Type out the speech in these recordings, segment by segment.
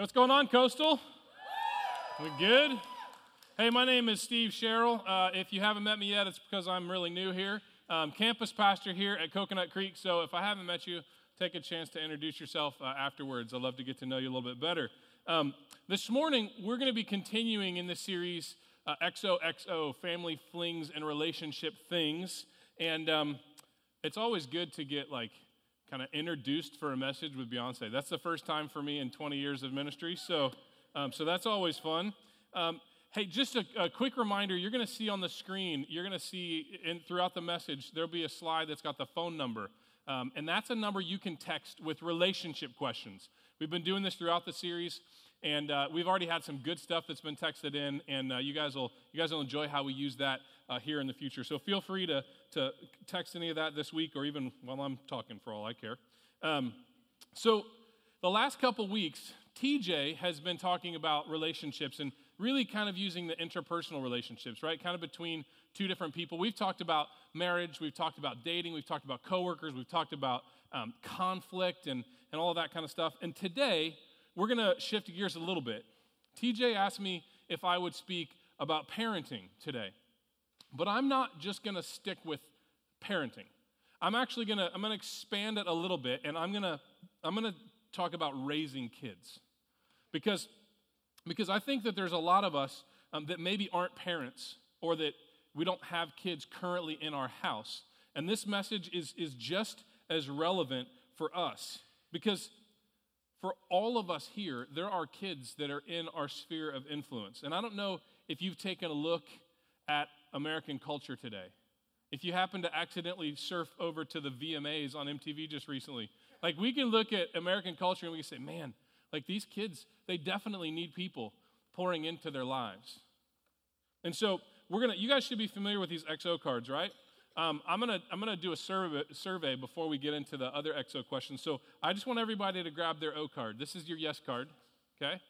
What's going on, Coastal? We good? Hey, my name is Steve Sherrill. If you haven't met me yet, it's because I'm really new here. I'm campus pastor here at Coconut Creek, so if I haven't met you, take a chance to introduce yourself afterwards. I'd love to get to know you a little bit better. This morning, we're going to be continuing in this series, XOXO, Family Flings and Relationship Things, and it's always good to get, kind of introduced for a message with Beyonce. That's the first time for me in 20 years of ministry, so that's always fun. Hey, just a quick reminder, you're going to see on the screen, throughout the message, there'll be a slide that's got the phone number, and that's a number you can text with relationship questions. We've been doing this throughout the series, and we've already had some good stuff that's been texted in, and you guys will enjoy how we use that here in the future. So feel free to text any of that this week or even while I'm talking for all I care. So the last couple weeks, TJ has been talking about relationships and really kind of using the interpersonal relationships, right? Kind of between two different people. We've talked about marriage, we've talked about dating, we've talked about coworkers, we've talked about conflict and all of that kind of stuff. And today, we're going to shift gears a little bit. TJ asked me if I would speak about parenting today. But I'm not just going to stick with parenting. I'm going to expand it a little bit, and I'm going to talk about raising kids, because I think that there's a lot of us that maybe aren't parents or that we don't have kids currently in our house, and this message is just as relevant for us, because for all of us here, there are kids that are in our sphere of influence, and I don't know if you've taken a look at American culture today. If you happen to accidentally surf over to the VMAs on MTV just recently, we can look at American culture and we can say, man, these kids, they definitely need people pouring into their lives. And so you guys should be familiar with these XO cards, right? I'm gonna do a survey before we get into the other XO questions. So I just want everybody to grab their O card. This is your yes card, okay?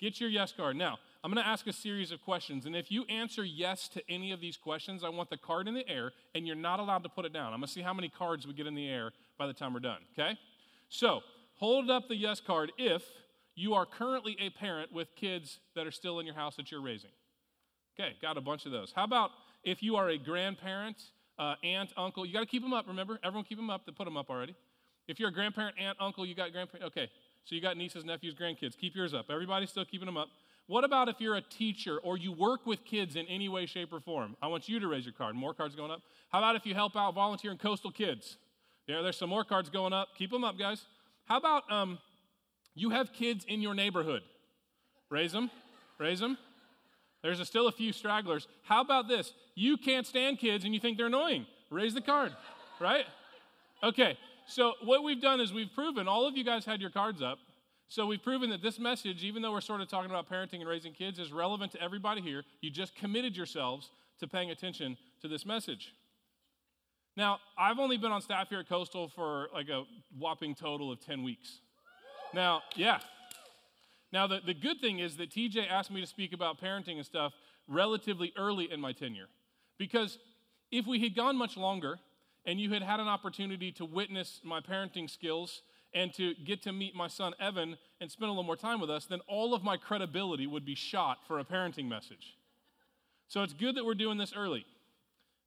Get your yes card. Now, I'm going to ask a series of questions, and if you answer yes to any of these questions, I want the card in the air, and you're not allowed to put it down. I'm going to see how many cards we get in the air by the time we're done, okay? So, hold up the yes card if you are currently a parent with kids that are still in your house that you're raising. Okay, got a bunch of those. How about if you are a grandparent, aunt, uncle? You got to keep them up, remember? Everyone keep them up. They put them up already. If you're a grandparent, aunt, uncle, you got grandparent. Okay. So you got nieces, nephews, grandkids. Keep yours up. Everybody's still keeping them up. What about if you're a teacher or you work with kids in any way, shape, or form? I want you to raise your card. More cards going up. How about if you help out, volunteer in Coastal Kids? Yeah, there's some more cards going up. Keep them up, guys. How about you have kids in your neighborhood? Raise them. Raise them. There's still a few stragglers. How about this? You can't stand kids and you think they're annoying. Raise the card, right? Okay. So what we've done is we've proven, all of you guys had your cards up, so we've proven that this message, even though we're sort of talking about parenting and raising kids, is relevant to everybody here. You just committed yourselves to paying attention to this message. Now, I've only been on staff here at Coastal for a whopping total of 10 weeks. Now, yeah. Now, the good thing is that TJ asked me to speak about parenting and stuff relatively early in my tenure, because if we had gone much longer, and you had had an opportunity to witness my parenting skills and to get to meet my son, Evan, and spend a little more time with us, then all of my credibility would be shot for a parenting message. So it's good that we're doing this early.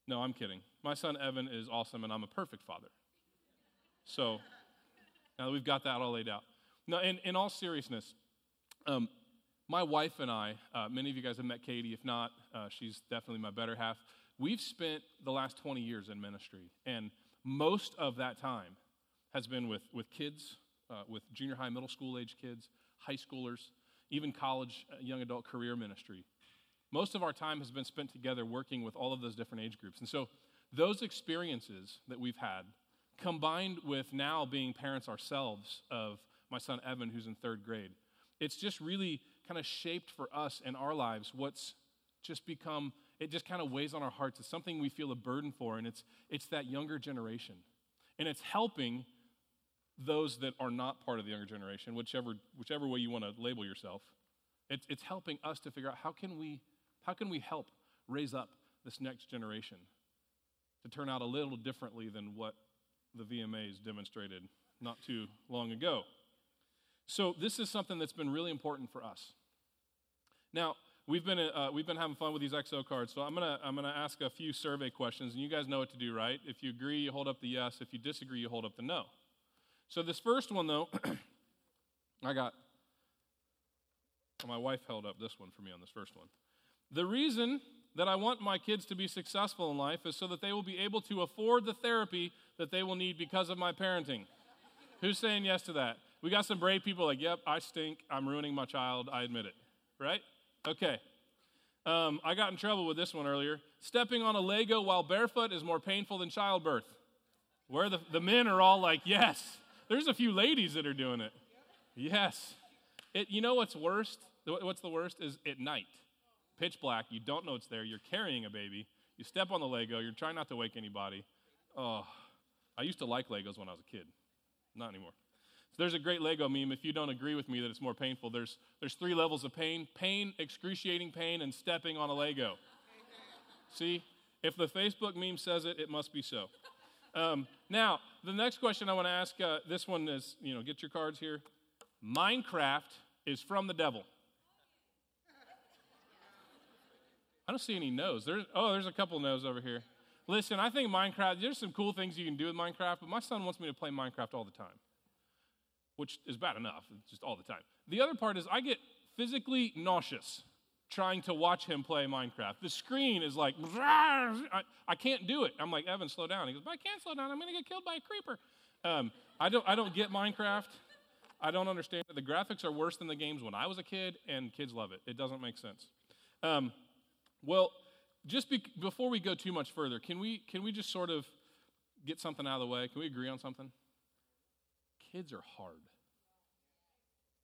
No, I'm kidding. My son, Evan, is awesome, and I'm a perfect father. So now that we've got that all laid out. No, in all seriousness, my wife and I, many of you guys have met Katie. If not, she's definitely my better half. We've spent the last 20 years in ministry, and most of that time has been with kids, with junior high, middle school age kids, high schoolers, even college, young adult career ministry. Most of our time has been spent together working with all of those different age groups. And so those experiences that we've had, combined with now being parents ourselves of my son Evan, who's in third grade, it's just really kind of shaped for us in our lives what's just become. It just kind of weighs on our hearts. It's something we feel a burden for, and it's that younger generation. And it's helping those that are not part of the younger generation, whichever way you want to label yourself. It's helping us to figure out how can we help raise up this next generation to turn out a little differently than what the VMAs demonstrated not too long ago. So this is something that's been really important for us. Now, we've been having fun with these XO cards, so I'm gonna ask a few survey questions, and you guys know what to do, right? If you agree, you hold up the yes. If you disagree, you hold up the no. So this first one, though, I got. Well, my wife held up this one for me on this first one. The reason that I want my kids to be successful in life is so that they will be able to afford the therapy that they will need because of my parenting. Who's saying yes to that? We got some brave people like, yep, I stink. I'm ruining my child. I admit it. Right? Okay. I got in trouble with this one earlier. Stepping on a Lego while barefoot is more painful than childbirth. Where the men are all like, yes. There's a few ladies that are doing it. Yes. You know what's worst? What's the worst is at night. Pitch black. You don't know it's there. You're carrying a baby. You step on the Lego. You're trying not to wake anybody. Oh, I used to like Legos when I was a kid. Not anymore. There's a great Lego meme. If you don't agree with me that it's more painful, there's three levels of pain. Pain, excruciating pain, and stepping on a Lego. See? If the Facebook meme says it, it must be so. Now, the next question I want to ask, this one is, get your cards here. Minecraft is from the devil. I don't see any no's. There's a couple no's over here. Listen, I think Minecraft, there's some cool things you can do with Minecraft, but my son wants me to play Minecraft all the time. Which is bad enough, just all the time. The other part is I get physically nauseous trying to watch him play Minecraft. The screen is like, I can't do it. I'm like, Evan, slow down. He goes, but I can't slow down. I'm going to get killed by a creeper. I don't get Minecraft. I don't understand it. The graphics are worse than the games when I was a kid, and kids love it. It doesn't make sense. Before we go too much further, can we just sort of get something out of the way? Can we agree on something? Kids are hard.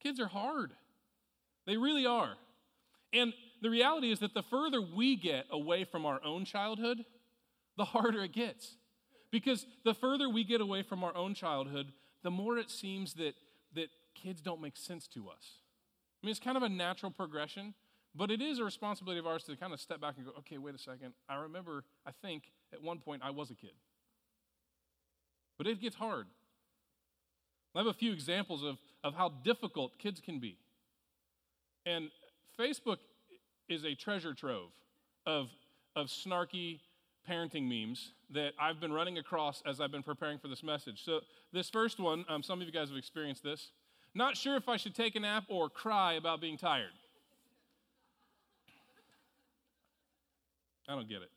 Kids are hard. They really are. And the reality is that the further we get away from our own childhood, the harder it gets. Because the further we get away from our own childhood, the more it seems that kids don't make sense to us. I mean, it's kind of a natural progression, but it is a responsibility of ours to kind of step back and go, okay, wait a second. I think at one point I was a kid. But it gets hard. I have a few examples of how difficult kids can be. And Facebook is a treasure trove of snarky parenting memes that I've been running across as I've been preparing for this message. So this first one, some of you guys have experienced this. Not sure if I should take a nap or cry about being tired. I don't get it.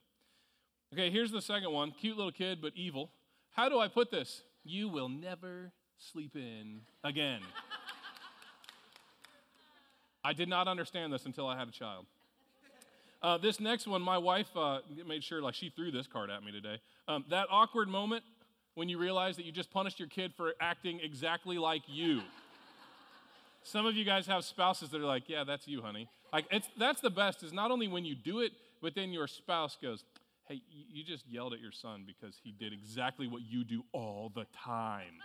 Okay, here's the second one. Cute little kid, but evil. How do I put this? You will never sleep in again. I did not understand this until I had a child. This next one, my wife made sure, like she threw this card at me today. That awkward moment when you realize that you just punished your kid for acting exactly like you. Some of you guys have spouses that are like, yeah, that's you, honey. Like that's the best is not only when you do it, but then your spouse goes, hey, you just yelled at your son because he did exactly what you do all the time.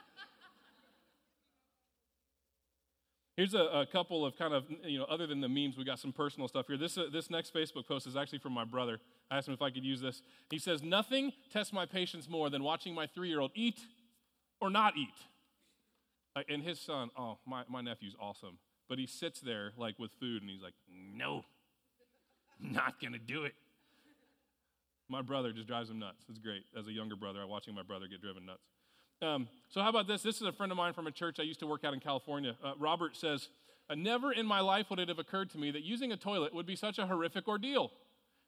Here's a couple of kind of, other than the memes, we got some personal stuff here. This next Facebook post is actually from my brother. I asked him if I could use this. He says, nothing tests my patience more than watching my 3-year-old eat or not eat. And his son, my nephew's awesome. But he sits there like with food and he's like, no, not going to do it. My brother just drives him nuts. It's great. As a younger brother, I'm watching my brother get driven nuts. So how about this? This is a friend of mine from a church I used to work at in California. Robert says, never in my life would it have occurred to me that using a toilet would be such a horrific ordeal.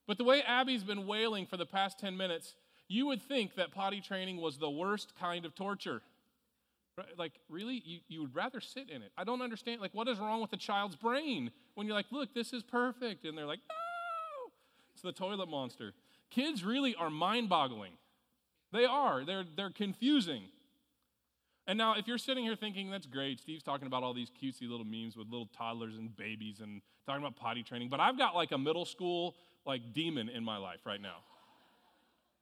But the way Abby's been wailing for the past 10 minutes, you would think that potty training was the worst kind of torture. Right? Like, really? You would rather sit in it. I don't understand. Like, what is wrong with a child's brain when you're like, look, this is perfect. And they're like, no, it's the toilet monster. Kids really are mind-boggling. They are. They're confusing. And now, if you're sitting here thinking, that's great, Steve's talking about all these cutesy little memes with little toddlers and babies and talking about potty training, but I've got like a middle school demon in my life right now,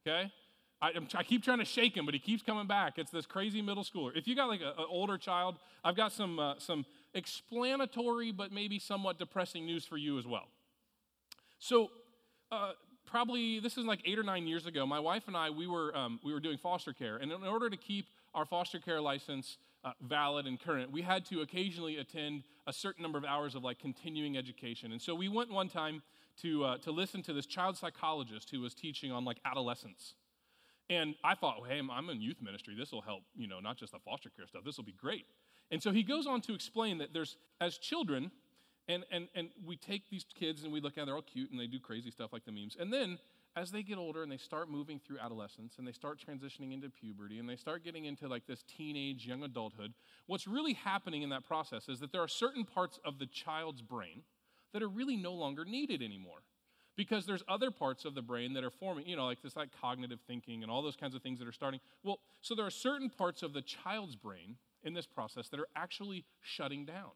okay? I keep trying to shake him, but he keeps coming back. It's this crazy middle schooler. If you got like an older child, I've got some explanatory but maybe somewhat depressing news for you as well. So, probably, this is like 8 or 9 years ago, my wife and I, we were doing foster care, and in order to keep our foster care license, valid and current, we had to occasionally attend a certain number of hours of like continuing education. And so we went one time to listen to this child psychologist who was teaching on like adolescence. And I thought, well, hey, I'm in youth ministry. This will help, you know, not just the foster care stuff. This will be great. And so he goes on to explain that there's, as children, and we take these kids and we look at them, they're all cute and they do crazy stuff like the memes. And then as they get older and they start moving through adolescence and they start transitioning into puberty and they start getting into like this teenage, young adulthood, what's really happening in that process is that there are certain parts of the child's brain that are really no longer needed anymore because there's other parts of the brain that are forming, you know, like this like cognitive thinking and all those kinds of things that are starting. Well, so there are certain parts of the child's brain in this process that are actually shutting down.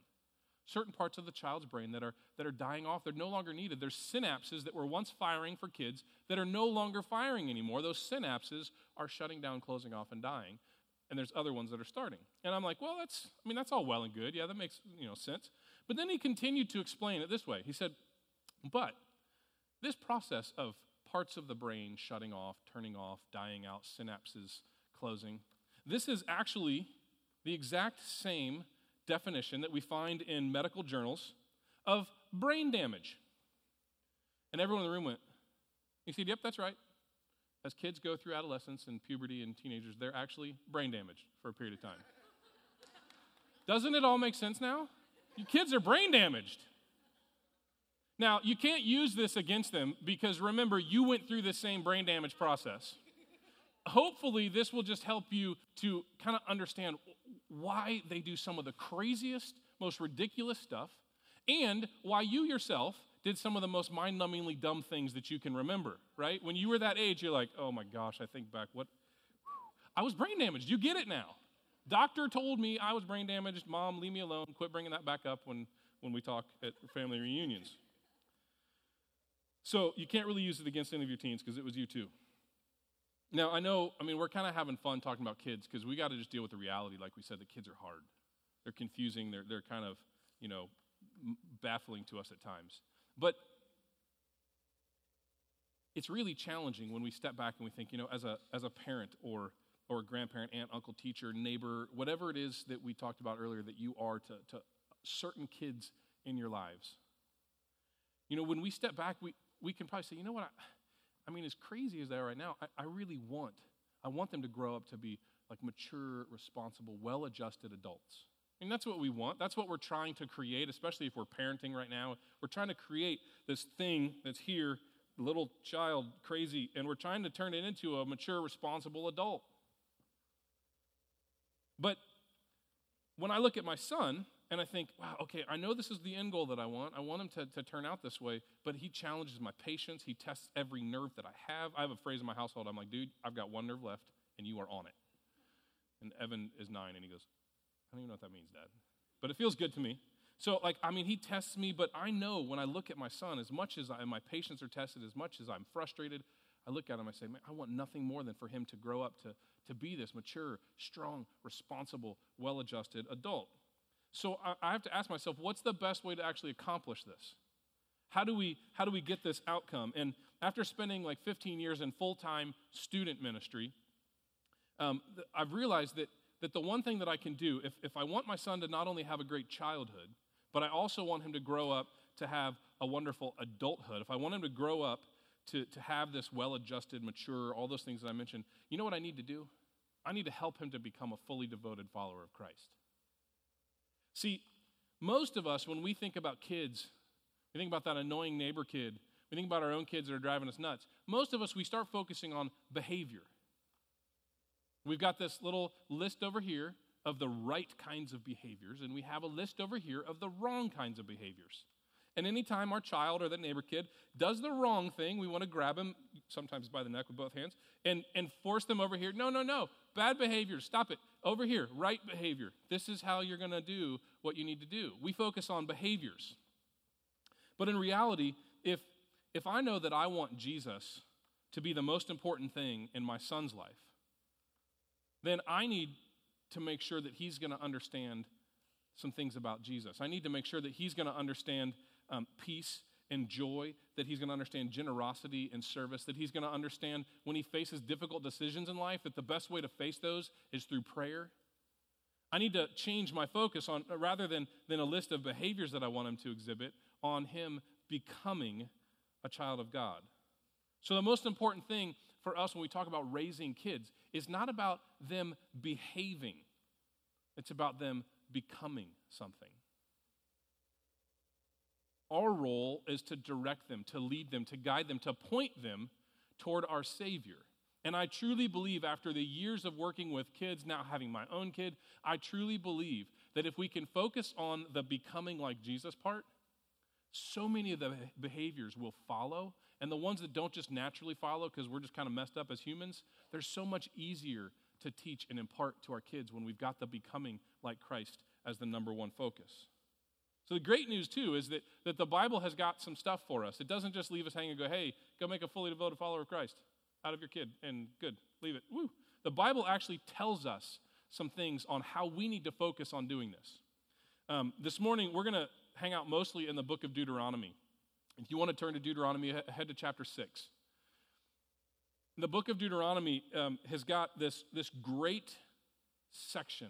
Certain parts of the child's brain that are dying off. They're no longer needed. There's synapses that were once firing for kids that are no longer firing anymore. Those synapses are shutting down, closing off, and dying. And there's other ones that are starting. And I'm like, well, that's all well and good. Yeah, that makes, you know, sense. But then he continued to explain it this way. He said, but this process of parts of the brain shutting off, turning off, dying out, synapses closing, this is actually the exact same definition that we find in medical journals of brain damage. And everyone in the room went, you said, yep, that's right. As kids go through adolescence and puberty and teenagers, they're actually brain damaged for a period of time. Doesn't it all make sense now? Your kids are brain damaged. Now, you can't use this against them because remember, you went through the same brain damage process. Hopefully, this will just help you to kind of understand why they do some of the craziest, most ridiculous stuff, and why you yourself did some of the most mind-numbingly dumb things that you can remember, right? When you were that age, you're like, oh my gosh, I think back, what? I was brain damaged. You get it now. Doctor told me I was brain damaged. Mom, leave me alone. Quit bringing that back up when we talk at family reunions. So you can't really use it against any of your teens because it was you too. Now, we're kind of having fun talking about kids because we got to just deal with the reality. Like we said, the kids are hard. They're confusing. They're kind of, you know, baffling to us at times. But it's really challenging when we step back and we think, you know, as a parent or a grandparent, aunt, uncle, teacher, neighbor, whatever it is that we talked about earlier that you are to certain kids in your lives. You know, when we step back, we can probably say, you know what, as crazy as they are right now, I really want them to grow up to be like mature, responsible, well-adjusted adults. I mean, that's what we want. That's what we're trying to create, especially if we're parenting right now. We're trying to create this thing that's here, little child, crazy, and we're trying to turn it into a mature, responsible adult. But when I look at my son, and I think, wow, okay, I know this is the end goal that I want. I want him to turn out this way, but he challenges my patience. He tests every nerve that I have. I have a phrase in my household. I'm like, dude, I've got one nerve left, and you are on it. And Evan is 9, and he goes, I don't even know what that means, Dad. But it feels good to me. So, he tests me, but I know when I look at my son, as much as my patience are tested, as much as I'm frustrated, I look at him, I say, man, I want nothing more than for him to grow up to be this mature, strong, responsible, well-adjusted adult. So I have to ask myself, what's the best way to actually accomplish this? How do we get this outcome? And after spending 15 years in full-time student ministry, I've realized that the one thing that I can do, if I want my son to not only have a great childhood, but I also want him to grow up to have a wonderful adulthood, if I want him to grow up to have this well-adjusted, mature, all those things that I mentioned, you know what I need to do? I need to help him to become a fully devoted follower of Christ. See, most of us, when we think about kids, we think about that annoying neighbor kid, we think about our own kids that are driving us nuts. Most of us, we start focusing on behavior. We've got this little list over here of the right kinds of behaviors, and we have a list over here of the wrong kinds of behaviors. And anytime our child or that neighbor kid does the wrong thing, we want to grab him, sometimes by the neck with both hands, and force them over here. No. Bad behavior. Stop it. Over here. Right behavior. This is how you're going to do what you need to do. We focus on behaviors. But in reality, if I know that I want Jesus to be the most important thing in my son's life, then I need to make sure that he's going to understand some things about Jesus. I need to make sure that he's going to understand peace and joy, that he's going to understand generosity and service, that he's going to understand when he faces difficult decisions in life, that the best way to face those is through prayer. I need to change my focus on, rather than a list of behaviors that I want him to exhibit, on him becoming a child of God. So the most important thing for us when we talk about raising kids is not about them behaving. It's about them becoming something. Our role is to direct them, to lead them, to guide them, to point them toward our Savior. And I truly believe, after the years of working with kids, now having my own kid, I truly believe that if we can focus on the becoming like Jesus part, so many of the behaviors will follow. And the ones that don't just naturally follow because we're just kind of messed up as humans, they're so much easier to teach and impart to our kids when we've got the becoming like Christ as the number one focus. So the great news, too, is that the Bible has got some stuff for us. It doesn't just leave us hanging and go, hey, go make a fully devoted follower of Christ out of your kid, and good, leave it. Woo. The Bible actually tells us some things on how we need to focus on doing this. This morning, we're going to hang out mostly in the book of Deuteronomy. If you want to turn to Deuteronomy, head to chapter 6. The book of Deuteronomy has got this great section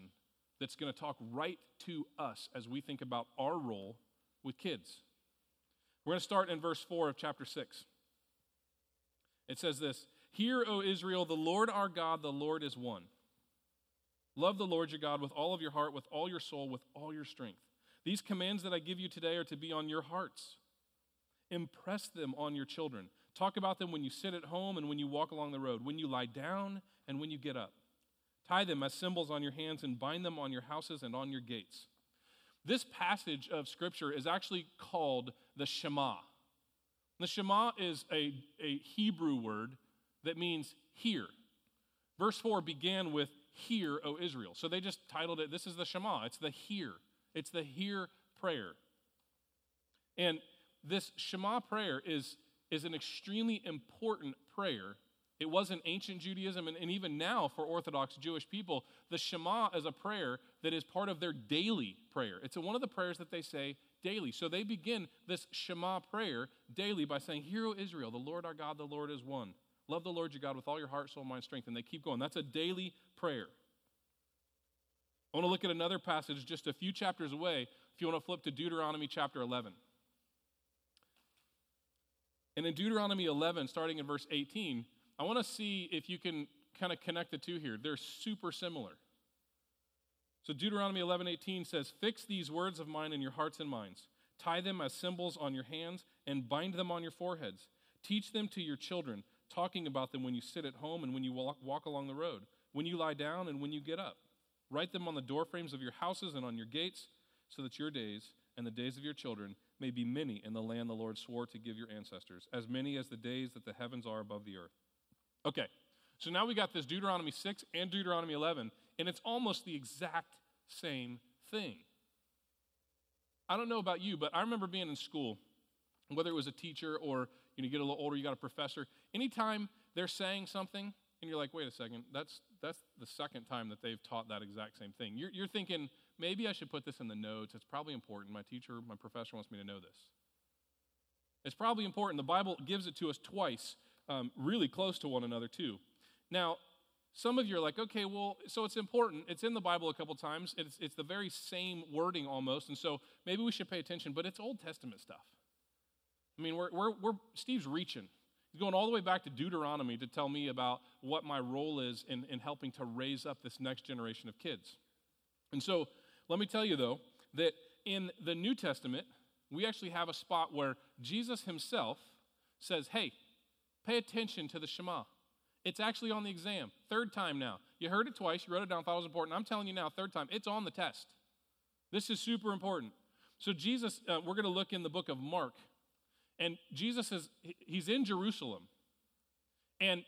that's going to talk right to us as we think about our role with kids. We're going to start in verse 4 of chapter 6. It says this: "Hear, O Israel, the Lord our God, the Lord is one. Love the Lord your God with all of your heart, with all your soul, with all your strength. These commands that I give you today are to be on your hearts. Impress them on your children. Talk about them when you sit at home and when you walk along the road, when you lie down and when you get up. Tie them as symbols on your hands and bind them on your houses and on your gates." This passage of Scripture is actually called the Shema. The Shema is a Hebrew word that means hear. Verse 4 began with, "Hear, O Israel." So they just titled it, this is the Shema. It's the hear. It's the hear prayer. And this Shema prayer is an extremely important prayer. It was in ancient Judaism, and even now for Orthodox Jewish people, the Shema is a prayer that is part of their daily prayer. It's one of the prayers that they say daily. So they begin this Shema prayer daily by saying, "Hear, O Israel, the Lord our God, the Lord is one. Love the Lord your God with all your heart, soul, mind, strength." And they keep going. That's a daily prayer. I want to look at another passage just a few chapters away. If you want to flip to Deuteronomy chapter 11. And in Deuteronomy 11, starting in verse 18, I want to see if you can kind of connect the two here. They're super similar. So Deuteronomy 11:18 says, "Fix these words of mine in your hearts and minds. Tie them as symbols on your hands and bind them on your foreheads. Teach them to your children, talking about them when you sit at home and when you walk along the road, when you lie down and when you get up. Write them on the doorframes of your houses and on your gates, so that your days and the days of your children may be many in the land the Lord swore to give your ancestors, as many as the days that the heavens are above the earth." Okay, so now we got this Deuteronomy 6 and Deuteronomy 11, and it's almost the exact same thing. I don't know about you, but I remember being in school, whether it was a teacher or you get a little older, you got a professor. Anytime they're saying something, and you're like, wait a second, that's the second time that they've taught that exact same thing. You're thinking, maybe I should put this in the notes. It's probably important. My teacher, my professor wants me to know this. It's probably important. The Bible gives it to us twice. Really close to one another too. Now, some of you are like, okay, well, so it's important. It's in the Bible a couple times. It's the very same wording almost, and so maybe we should pay attention, but it's Old Testament stuff. I mean, Steve's reaching. He's going all the way back to Deuteronomy to tell me about what my role is in helping to raise up this next generation of kids. And so let me tell you, though, that in the New Testament, we actually have a spot where Jesus himself says, hey, pay attention to the Shema. It's actually on the exam. Third time now. You heard it twice. You wrote it down, thought it was important. I'm telling you now, third time. It's on the test. This is super important. So Jesus, we're going to look in the book of Mark. And Jesus he's in Jerusalem. And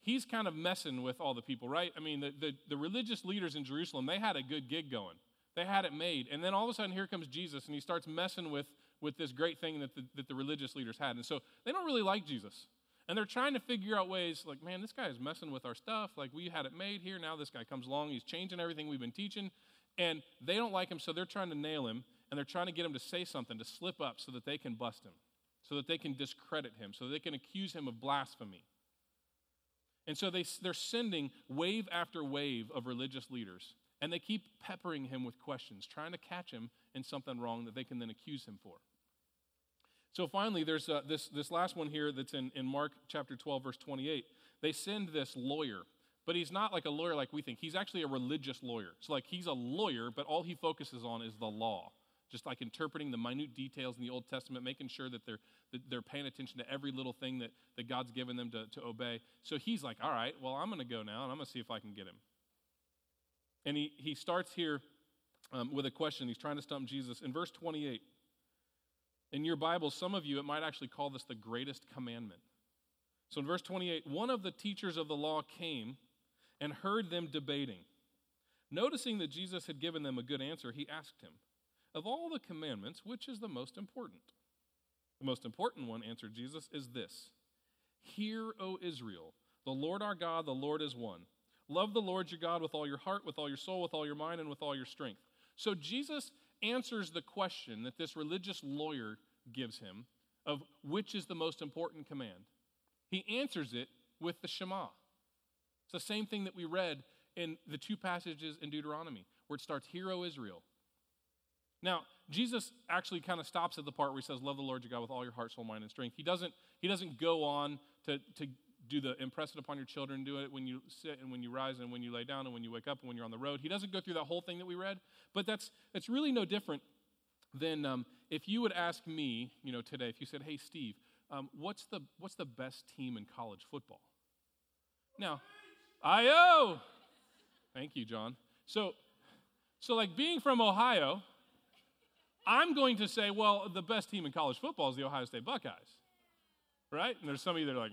he's kind of messing with all the people, right? I mean, the religious leaders in Jerusalem, they had a good gig going. They had it made. And then all of a sudden, here comes Jesus, and he starts messing with this great thing that the religious leaders had. And so they don't really like Jesus. And they're trying to figure out ways, like, man, this guy is messing with our stuff. Like, we had it made here. Now this guy comes along. He's changing everything we've been teaching. And they don't like him, so they're trying to nail him. And they're trying to get him to say something, to slip up so that they can bust him, so that they can discredit him, so that they can accuse him of blasphemy. And so they're sending wave after wave of religious leaders. And they keep peppering him with questions, trying to catch him in something wrong that they can then accuse him for. So finally, there's this last one here that's in Mark chapter 12, verse 28. They send this lawyer, but he's not like a lawyer like we think. He's actually a religious lawyer. It's like he's a lawyer, but all he focuses on is the law, just like interpreting the minute details in the Old Testament, making sure that they're paying attention to every little thing that God's given them to obey. So he's like, all right, well, I'm going to go now, and I'm going to see if I can get him. And he starts here with a question. He's trying to stump Jesus. In verse 28, in your Bible, some of you, it might actually call this the greatest commandment. So in verse 28, one of the teachers of the law came and heard them debating. Noticing that Jesus had given them a good answer, he asked him, of all the commandments, which is the most important? The most important one, answered Jesus, is this. Hear, O Israel, the Lord our God, the Lord is one. Love the Lord your God with all your heart, with all your soul, with all your mind, and with all your strength. So Jesus answers the question that this religious lawyer gives him of which is the most important command. He answers it with the Shema. It's the same thing that we read in the two passages in Deuteronomy, where it starts, Hear, O Israel. Now, Jesus actually kind of stops at the part where he says, love the Lord your God with all your heart, soul, mind, and strength. He doesn't go on to do the impress it upon your children, do it when you sit and when you rise and when you lay down and when you wake up and when you're on the road. He doesn't go through that whole thing that we read, but that's really no different than if you would ask me, you know, today, if you said, hey, Steve, what's the best team in college football? Now, I-O! Thank you, John. So like being from Ohio, I'm going to say, well, the best team in college football is the Ohio State Buckeyes, right? And there's some of you that are like,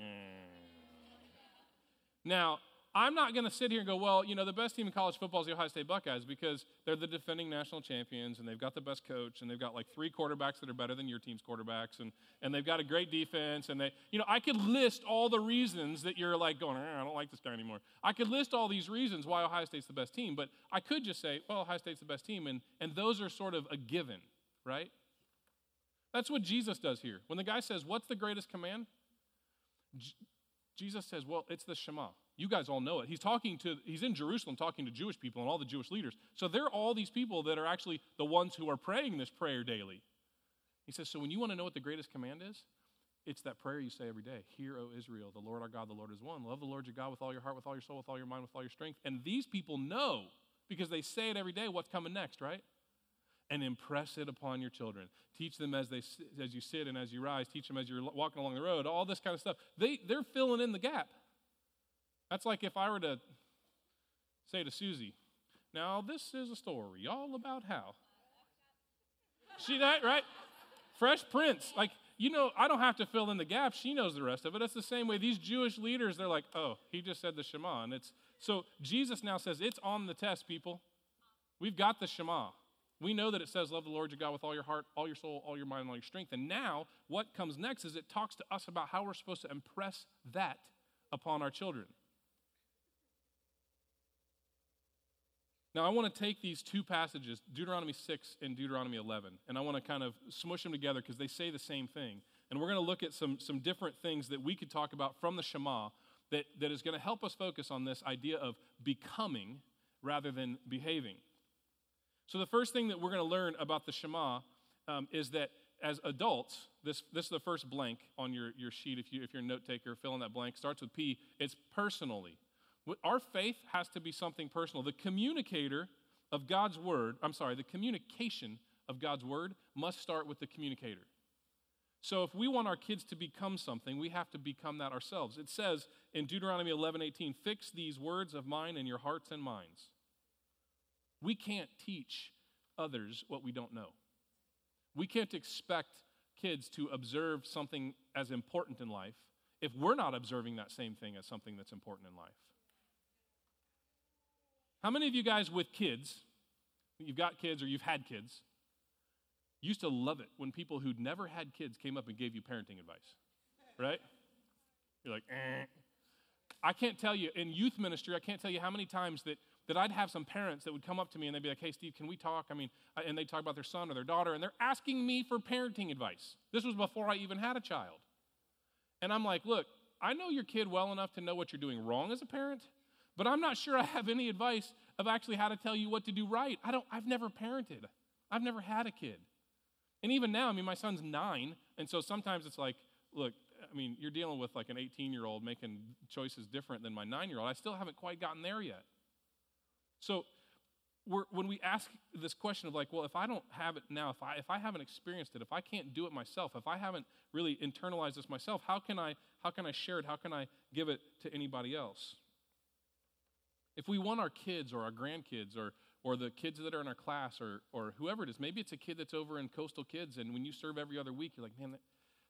Now, I'm not going to sit here and go, well, you know, the best team in college football is the Ohio State Buckeyes because they're the defending national champions and they've got the best coach and they've got like three quarterbacks that are better than your team's quarterbacks and they've got a great defense and they, you know, I could list all the reasons that you're like going, I don't like this guy anymore. I could list all these reasons why Ohio State's the best team, but I could just say, well, Ohio State's the best team and those are sort of a given, right? That's what Jesus does here. When the guy says, what's the greatest command? Jesus says, well, it's the Shema. You guys all know it. He's in Jerusalem talking to Jewish people and all the Jewish leaders. So they're all these people that are actually the ones who are praying this prayer daily. He says, so when you want to know what the greatest command is, it's that prayer you say every day. Hear, O Israel, the Lord our God, the Lord is one. Love the Lord your God with all your heart, with all your soul, with all your mind, with all your strength. And these people know, because they say it every day, what's coming next, right? And impress it upon your children. Teach them as you sit and as you rise. Teach them as you're walking along the road. All this kind of stuff. They're filling in the gap. That's like if I were to say to Susie, now this is a story all about how. She that, right? Fresh Prince. Like, you know, I don't have to fill in the gap. She knows the rest of it. That's the same way these Jewish leaders, they're like, oh, he just said the Shema. And so Jesus now says, it's on the test, people. We've got the Shema. We know that it says, love the Lord your God with all your heart, all your soul, all your mind, and all your strength. And now what comes next is it talks to us about how we're supposed to impress that upon our children. Now I want to take these two passages, Deuteronomy 6 and Deuteronomy 11, and I want to kind of smush them together because they say the same thing. And we're going to look at some different things that we could talk about from the Shema that is going to help us focus on this idea of becoming rather than behaving. So the first thing that we're going to learn about the Shema is that as adults, this is the first blank on your sheet. If you're a note taker, fill in that blank. Starts with P. It's personally. Our faith has to be something personal. The communication of God's word must start with the communicator. So if we want our kids to become something, we have to become that ourselves. It says in Deuteronomy 11:18, "Fix these words of mine in your hearts and minds." We can't teach others what we don't know. We can't expect kids to observe something as important in life if we're not observing that same thing as something that's important in life. How many of you guys with kids, you've got kids or you've had kids, used to love it when people who'd never had kids came up and gave you parenting advice, right? You're like, I can't tell you, in youth ministry, I can't tell you how many times that I'd have some parents that would come up to me and they'd be like, hey, Steve, can we talk? And they'd talk about their son or their daughter, and they're asking me for parenting advice. This was before I even had a child. And I'm like, look, I know your kid well enough to know what you're doing wrong as a parent, but I'm not sure I have any advice of actually how to tell you what to do right. I've never parented. I've never had a kid. And even now, I mean, my son's 9, and so sometimes it's like, look, I mean, you're dealing with like an 18-year-old making choices different than my 9-year-old. I still haven't quite gotten there yet. So when we ask this question of like, well, if I don't have it now, if I haven't experienced it, if I can't do it myself, if I haven't really internalized this myself, how can I share it? How can I give it to anybody else? If we want our kids or our grandkids or the kids that are in our class or whoever it is, maybe it's a kid that's over in Coastal Kids, and when you serve every other week, you're like, man,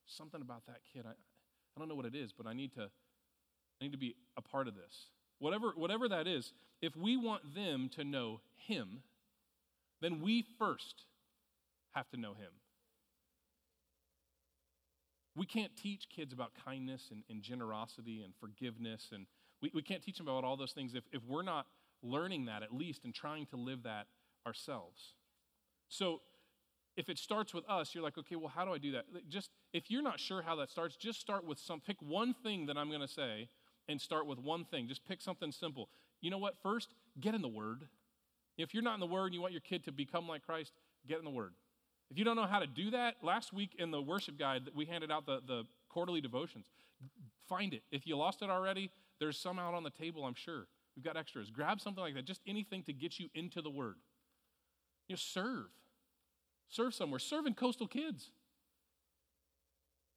something about that kid, I don't know what it is, but I need to be a part of this. Whatever that is, if we want them to know him, then we first have to know him. We can't teach kids about kindness and generosity and forgiveness, and we can't teach them about all those things if we're not learning that at least and trying to live that ourselves. So if it starts with us, you're like, okay, well, how do I do that? Just if you're not sure how that starts, just start with pick one thing that I'm going to say and start with one thing. Just pick something simple. You know what? First, get in the Word. If you're not in the Word and you want your kid to become like Christ, get in the Word. If you don't know how to do that, last week in the worship guide, we handed out the quarterly devotions. Find it. If you lost it already, there's some out on the table, I'm sure. We've got extras. Grab something like that. Just anything to get you into the Word. You know, serve. Serve somewhere. Serve in Coastal Kids.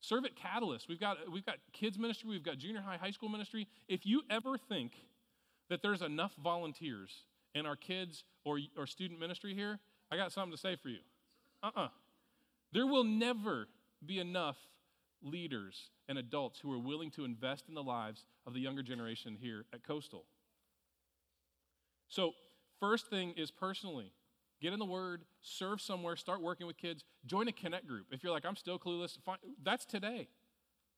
Serve at Catalyst. We've got kids ministry. We've got junior high, high school ministry. If you ever think that there's enough volunteers in our kids or student ministry here, I got something to say for you. There will never be enough leaders and adults who are willing to invest in the lives of the younger generation here at Coastal. So first thing is personally. Get in the Word, serve somewhere, start working with kids, join a Connect group. If you're like, I'm still clueless, fine. That's today.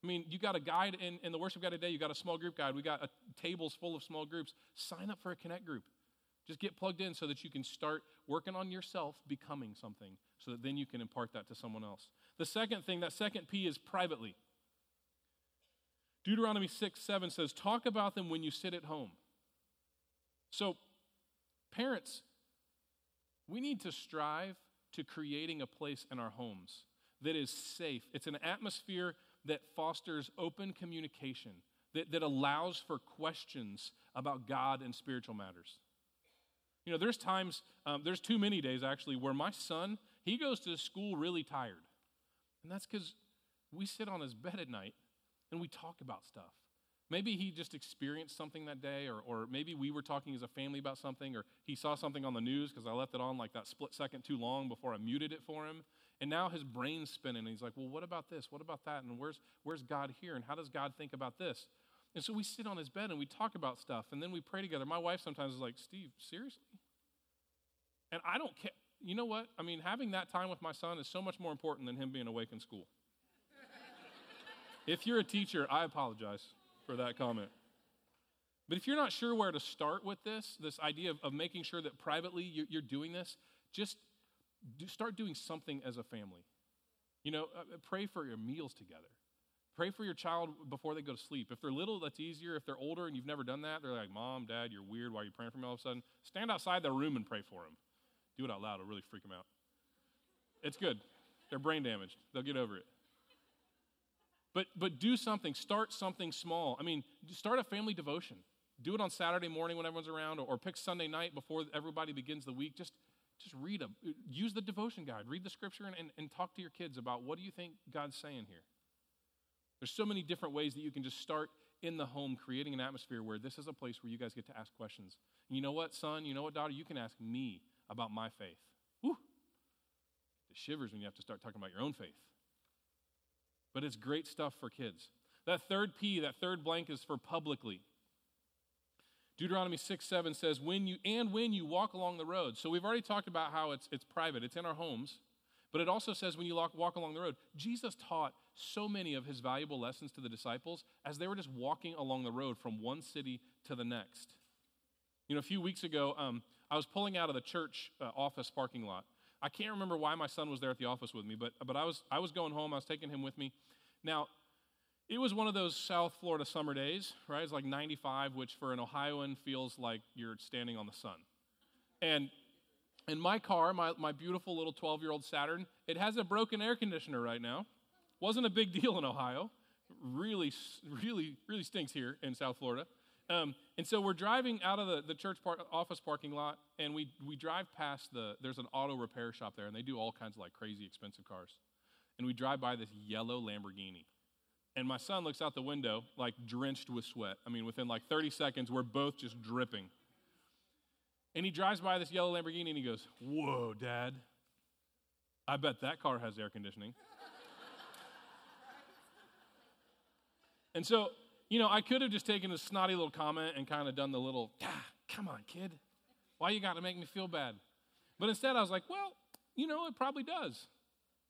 I mean, you got a guide in the worship guide today, you got a small group guide, we got tables full of small groups. Sign up for a Connect group. Just get plugged in so that you can start working on yourself becoming something so that then you can impart that to someone else. The second thing, that second P is privately. Deuteronomy 6:7 says, talk about them when you sit at home. So, parents, we need to strive to creating a place in our homes that is safe. It's an atmosphere that fosters open communication, that allows for questions about God and spiritual matters. You know, there's times, there's too many days actually, where my son, he goes to school really tired. And that's because we sit on his bed at night and we talk about stuff. Maybe he just experienced something that day, or maybe we were talking as a family about something, or he saw something on the news because I left it on like that split second too long before I muted it for him. And now his brain's spinning, and he's like, well, what about this? What about that? And where's God here? And how does God think about this? And so we sit on his bed, and we talk about stuff, and then we pray together. My wife sometimes is like, Steve, seriously? And I don't care. You know what? I mean, having that time with my son is so much more important than him being awake in school. If you're a teacher, I apologize for that comment. But if you're not sure where to start with this idea of making sure that privately you're doing this, just start doing something as a family. You know, pray for your meals together. Pray for your child before they go to sleep. If they're little, that's easier. If they're older and you've never done that, they're like, Mom, Dad, you're weird. Why are you praying for me all of a sudden? Stand outside their room and pray for them. Do it out loud. It'll really freak them out. It's good. They're brain damaged. They'll get over it. But do something. Start something small. I mean, start a family devotion. Do it on Saturday morning when everyone's around, or pick Sunday night before everybody begins the week. Just read them. Use the devotion guide. Read the scripture and talk to your kids about what do you think God's saying here. There's so many different ways that you can just start in the home, creating an atmosphere where this is a place where you guys get to ask questions. You know what, son? You know what, daughter? You can ask me about my faith. Woo! It shivers when you have to start talking about your own faith. But it's great stuff for kids. That third P, that third blank is for publicly. Deuteronomy 6:7 says, when you walk along the road. So we've already talked about how it's private. It's in our homes. But it also says when you walk along the road. Jesus taught so many of his valuable lessons to the disciples as they were just walking along the road from one city to the next. You know, a few weeks ago, I was pulling out of the church office parking lot. I can't remember why my son was there at the office with me, but I was going home. I was taking him with me. Now, it was one of those South Florida summer days, right? It's like 95, which for an Ohioan feels like you're standing on the sun, And in my car, my beautiful little 12-year-old Saturn, it has a broken air conditioner right now. Wasn't a big deal in Ohio. Really stinks here in South Florida. And so we're driving out of the church office parking lot, and we drive past there's an auto repair shop there, and they do all kinds of like crazy expensive cars. And we drive by this yellow Lamborghini. And my son looks out the window, like drenched with sweat. I mean, within like 30 seconds, we're both just dripping. And he drives by this yellow Lamborghini, and he goes, "Whoa, Dad, I bet that car has air conditioning." And so, you know, I could have just taken a snotty little comment and kind of done the little, "Come on, kid. Why you got to make me feel bad?" But instead I was like, "Well, you know, it probably does.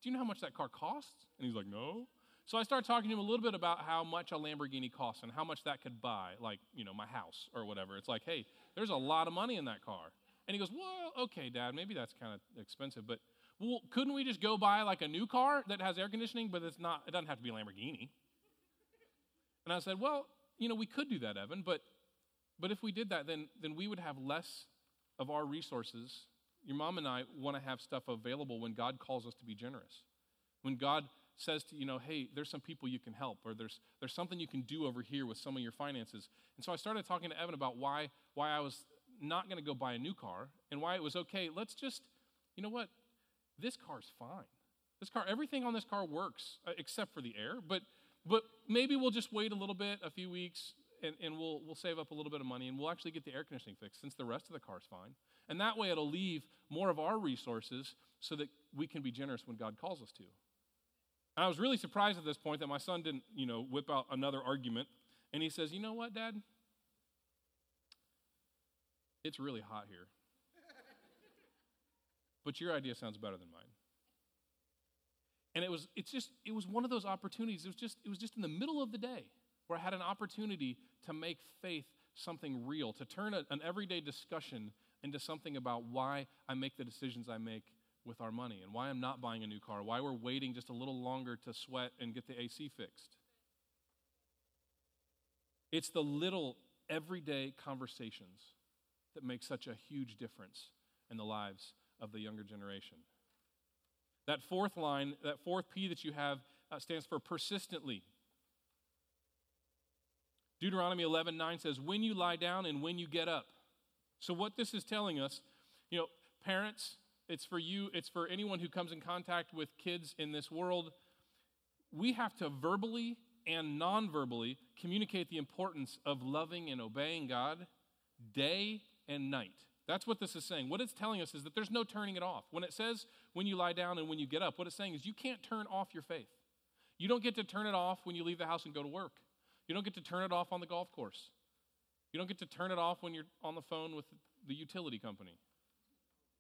Do you know how much that car costs?" And he's like, "No." So I started talking to him a little bit about how much a Lamborghini costs and how much that could buy, like, you know, my house or whatever. It's like, "Hey, there's a lot of money in that car." And he goes, "Well, okay, Dad, maybe that's kind of expensive, but well, couldn't we just go buy like a new car that has air conditioning, but it doesn't have to be a Lamborghini?" And I said, "Well, you know, we could do that, Evan, but if we did that, then we would have less of our resources. Your mom and I want to have stuff available when God calls us to be generous. When God says to, you know, hey, there's some people you can help, or there's something you can do over here with some of your finances." And so I started talking to Evan about why I was not going to go buy a new car and why it was okay. Let's just, you know what? This car's fine. This car, everything on this car works except for the air, but maybe we'll just wait a little bit, a few weeks, and we'll save up a little bit of money, and we'll actually get the air conditioning fixed since the rest of the car's fine. And that way it'll leave more of our resources so that we can be generous when God calls us to." And I was really surprised at this point that my son didn't, you know, whip out another argument. And he says, "You know what, Dad? It's really hot here. But your idea sounds better than mine." And it was one of those opportunities. It was just in the middle of the day where I had an opportunity to make faith something real, to turn an everyday discussion into something about why I make the decisions I make with our money and why I'm not buying a new car, why we're waiting just a little longer to sweat and get the AC fixed. It's the little everyday conversations that make such a huge difference in the lives of the younger generation. That fourth line, that fourth P that you have stands for persistently. Deuteronomy 11:9 says, "When you lie down and when you get up." So what this is telling us, you know, parents, it's for you, it's for anyone who comes in contact with kids in this world, we have to verbally and non-verbally communicate the importance of loving and obeying God day and night. That's what this is saying. What it's telling us is that there's no turning it off. When it says when you lie down and when you get up, what it's saying is you can't turn off your faith. You don't get to turn it off when you leave the house and go to work. You don't get to turn it off on the golf course. You don't get to turn it off when you're on the phone with the utility company.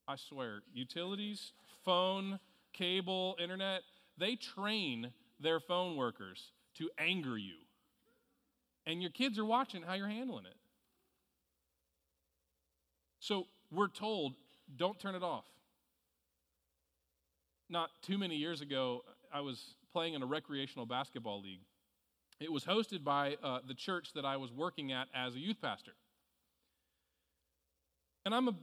I swear, utilities, phone, cable, internet, they train their phone workers to anger you. And your kids are watching how you're handling it. So we're told, don't turn it off. Not too many years ago, I was playing in a recreational basketball league. It was hosted by the church that I was working at as a youth pastor. And I'm a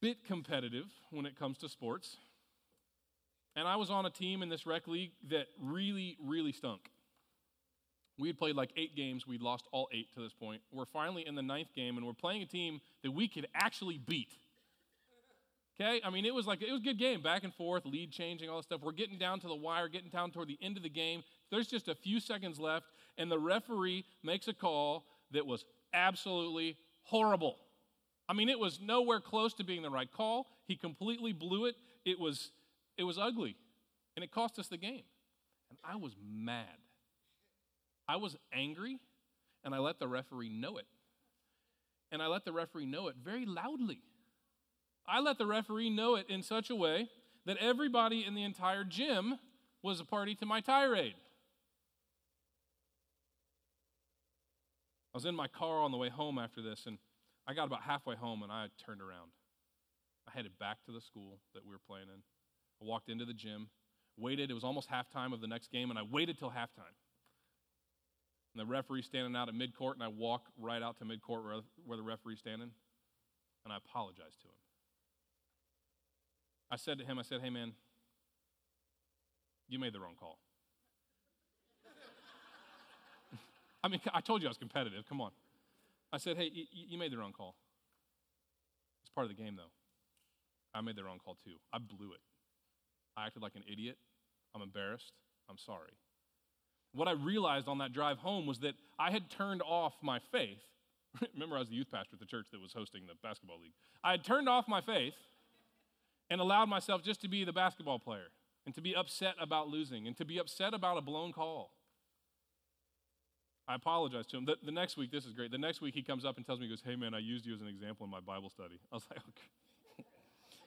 bit competitive when it comes to sports. And I was on a team in this rec league that really, really stunk. We had played like 8 games. We'd lost all 8 to this point. We're finally in the 9th game, and we're playing a team that we could actually beat. Okay? I mean, it was a good game, back and forth, lead changing, all that stuff. We're getting down to the wire, getting down toward the end of the game. There's just a few seconds left, and the referee makes a call that was absolutely horrible. I mean, it was nowhere close to being the right call. He completely blew it. It was ugly, and it cost us the game. And I was mad. I was angry, and I let the referee know it. And I let the referee know it very loudly. I let the referee know it in such a way that everybody in the entire gym was a party to my tirade. I was in my car on the way home after this, and I got about halfway home, and I turned around. I headed back to the school that we were playing in. I walked into the gym, waited. It was almost halftime of the next game, and I waited till halftime. And the referee's standing out at midcourt, and I walk right out to midcourt where the referee's standing, and I apologize to him. I said to him, I said, hey, man, you made the wrong call. I mean, I told you I was competitive. Come on. I said, hey, you made the wrong call. It's part of the game, though. I made the wrong call, too. I blew it. I acted like an idiot. I'm embarrassed. I'm sorry. What I realized on that drive home was that I had turned off my faith. Remember, I was the youth pastor at the church that was hosting the basketball league. I had turned off my faith and allowed myself just to be the basketball player and to be upset about losing and to be upset about a blown call. I apologized to him. The next week, this is great. The next week, he comes up and tells me, he goes, hey, man, I used you as an example in my Bible study. I was like, okay.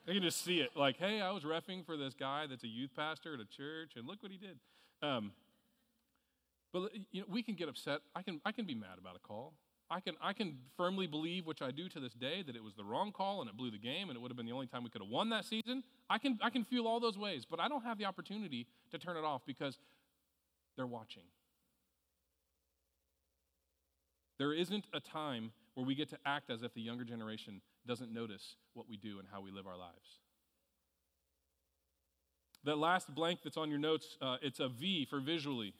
I can just see it. Like, hey, I was reffing for this guy that's a youth pastor at a church, and look what he did. But you know, we can get upset. I can be mad about a call. I can firmly believe, which I do to this day, that it was the wrong call and it blew the game and it would have been the only time we could have won that season. I can feel all those ways, but I don't have the opportunity to turn it off because they're watching. There isn't a time where we get to act as if the younger generation doesn't notice what we do and how we live our lives. That last blank that's on your notes, it's a V for visually.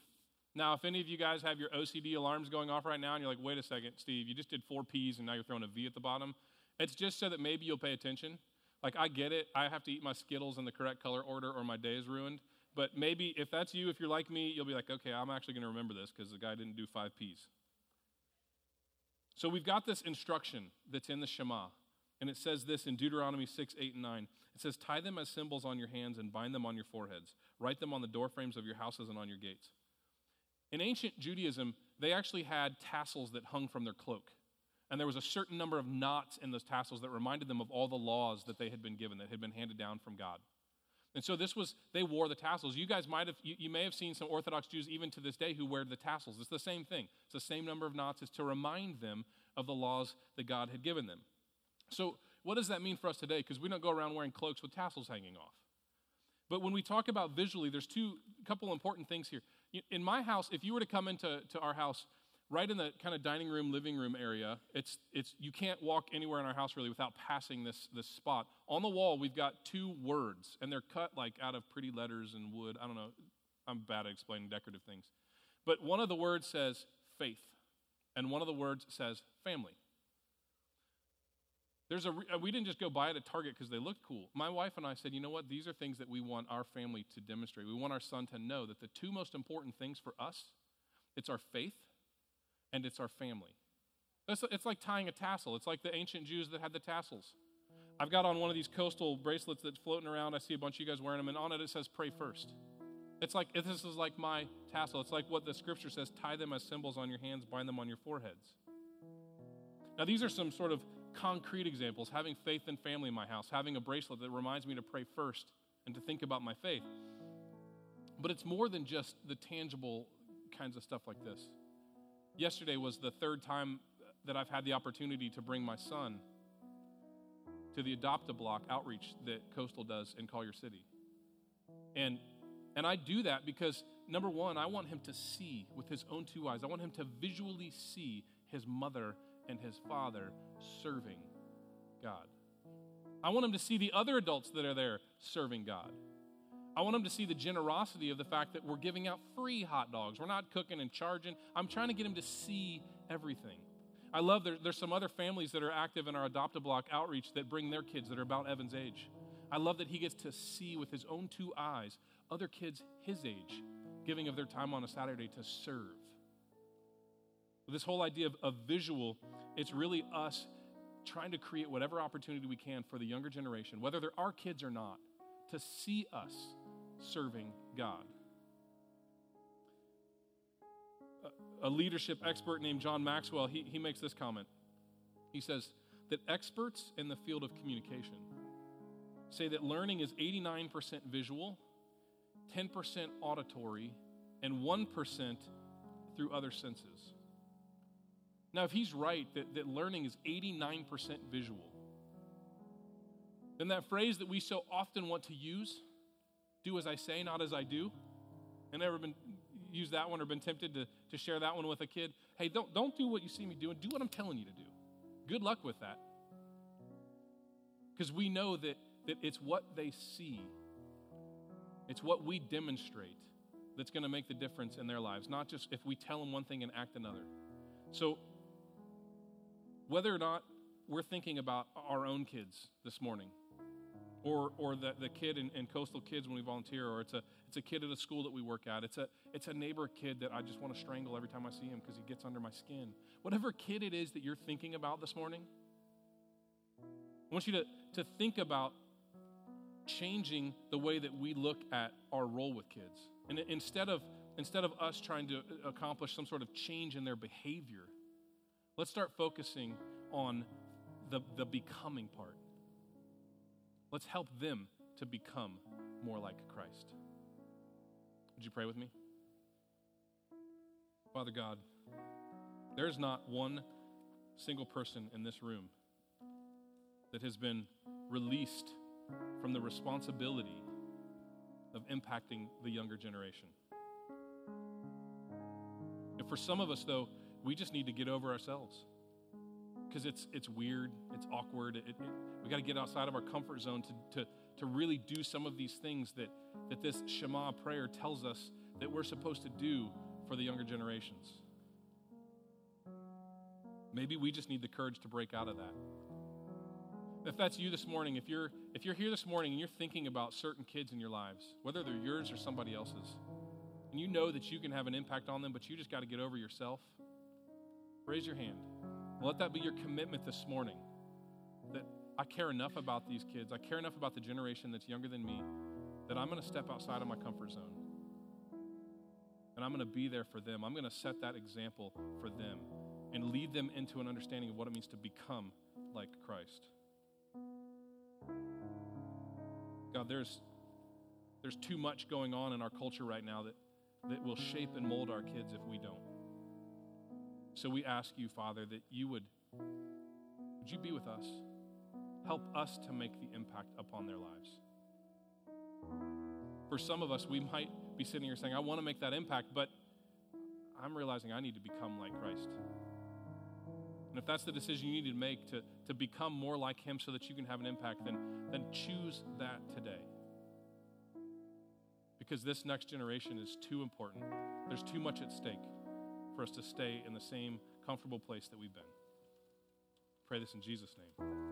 Now, if any of you guys have your OCD alarms going off right now and you're like, wait a second, Steve, you just did 4 Ps and now you're throwing a V at the bottom, it's just so that maybe you'll pay attention. Like, I get it. I have to eat my Skittles in the correct color order or my day is ruined. But maybe if that's you, if you're like me, you'll be like, okay, I'm actually going to remember this because the guy didn't do 5 Ps. So we've got this instruction that's in the Shema, and it says this in Deuteronomy 6, 8, and 9. It says, tie them as symbols on your hands and bind them on your foreheads. Write them on the doorframes of your houses and on your gates. In ancient Judaism, they actually had tassels that hung from their cloak. And there was a certain number of knots in those tassels that reminded them of all the laws that they had been given, that had been handed down from God. And so they wore the tassels. You guys may have seen some Orthodox Jews even to this day who wear the tassels. It's the same thing. It's the same number of knots. It's to remind them of the laws that God had given them. So what does that mean for us today? Because we don't go around wearing cloaks with tassels hanging off. But when we talk about visually, there's a couple important things here. In my house, if you were to come into our house, right in the kind of dining room, living room area, it's you can't walk anywhere in our house really without passing this spot. On the wall, we've got 2 words, and they're cut like out of pretty letters and wood. I don't know. I'm bad at explaining decorative things. But one of the words says faith, and one of the words says family. We didn't just go buy it at Target because they looked cool. My wife and I said, you know what? These are things that we want our family to demonstrate. We want our son to know that the 2 most important things for us, it's our faith and it's our family. It's like tying a tassel. It's like the ancient Jews that had the tassels. I've got on one of these coastal bracelets that's floating around. I see a bunch of you guys wearing them, and on it says pray first. It's like, this is like my tassel. It's like what the scripture says, tie them as symbols on your hands, bind them on your foreheads. Now, these are some sort of concrete examples, having faith and family in my house, having a bracelet that reminds me to pray first and to think about my faith. But it's more than just the tangible kinds of stuff like this. Yesterday was the 3rd time that I've had the opportunity to bring my son to the Adopt-A-Block outreach that Coastal does in Collier City. And I do that because, number one, I want him to see with his own 2 eyes. I want him to visually see his mother and his father serving God. I want him to see the other adults that are there serving God. I want him to see the generosity of the fact that we're giving out free hot dogs. We're not cooking and charging. I'm trying to get him to see everything. I love there's some other families that are active in our Adopt-A-Block outreach that bring their kids that are about Evan's age. I love that he gets to see with his own 2 eyes other kids his age giving of their time on a Saturday to serve. This whole idea of visual, it's really us trying to create whatever opportunity we can for the younger generation, whether they're our kids or not, to see us serving God. A leadership expert named John Maxwell, he makes this comment. He says that experts in the field of communication say that learning is 89% visual, 10% auditory, and 1% through other senses. Now, if he's right that learning is 89% visual, then that phrase that we so often want to use, do as I say, not as I do, and never been used that one or been tempted to share that one with a kid. Hey, don't do what you see me doing. Do what I'm telling you to do. Good luck with that. Because we know that that it's what they see, it's what we demonstrate that's going to make the difference in their lives, not just if we tell them one thing and act another. So whether or not we're thinking about our own kids this morning, or the kid in Coastal Kids when we volunteer, or it's a kid at a school that we work at, it's a neighbor kid that I just want to strangle every time I see him because he gets under my skin. Whatever kid it is that you're thinking about this morning, I want you to think about changing the way that we look at our role with kids. And instead of us trying to accomplish some sort of change in their behavior, let's start focusing on the becoming part. Let's help them to become more like Christ. Would you pray with me? Father God, there's not one single person in this room that has been released from the responsibility of impacting the younger generation. And for some of us, though, we just need to get over ourselves, because it's weird, it's awkward. We got to get outside of our comfort zone to really do some of these things that this Shema prayer tells us that we're supposed to do for the younger generations. Maybe we just need the courage to break out of that. If that's you this morning, if you're here this morning and you're thinking about certain kids in your lives, whether they're yours or somebody else's, and you know that you can have an impact on them, but you just got to get over yourself, raise your hand. Let that be your commitment this morning, that I care enough about these kids, I care enough about the generation that's younger than me, that I'm going to step outside of my comfort zone, and I'm going to be there for them. I'm going to set that example for them and lead them into an understanding of what it means to become like Christ. God, there's too much going on in our culture right now that will shape and mold our kids if we don't. So we ask you, Father, that you would you be with us? Help us to make the impact upon their lives. For some of us, we might be sitting here saying, I want to make that impact, but I'm realizing I need to become like Christ. And if that's the decision you need to make to become more like him so that you can have an impact, then choose that today. Because this next generation is too important. There's too much at stake for us to stay in the same comfortable place that we've been. Pray this in Jesus' name.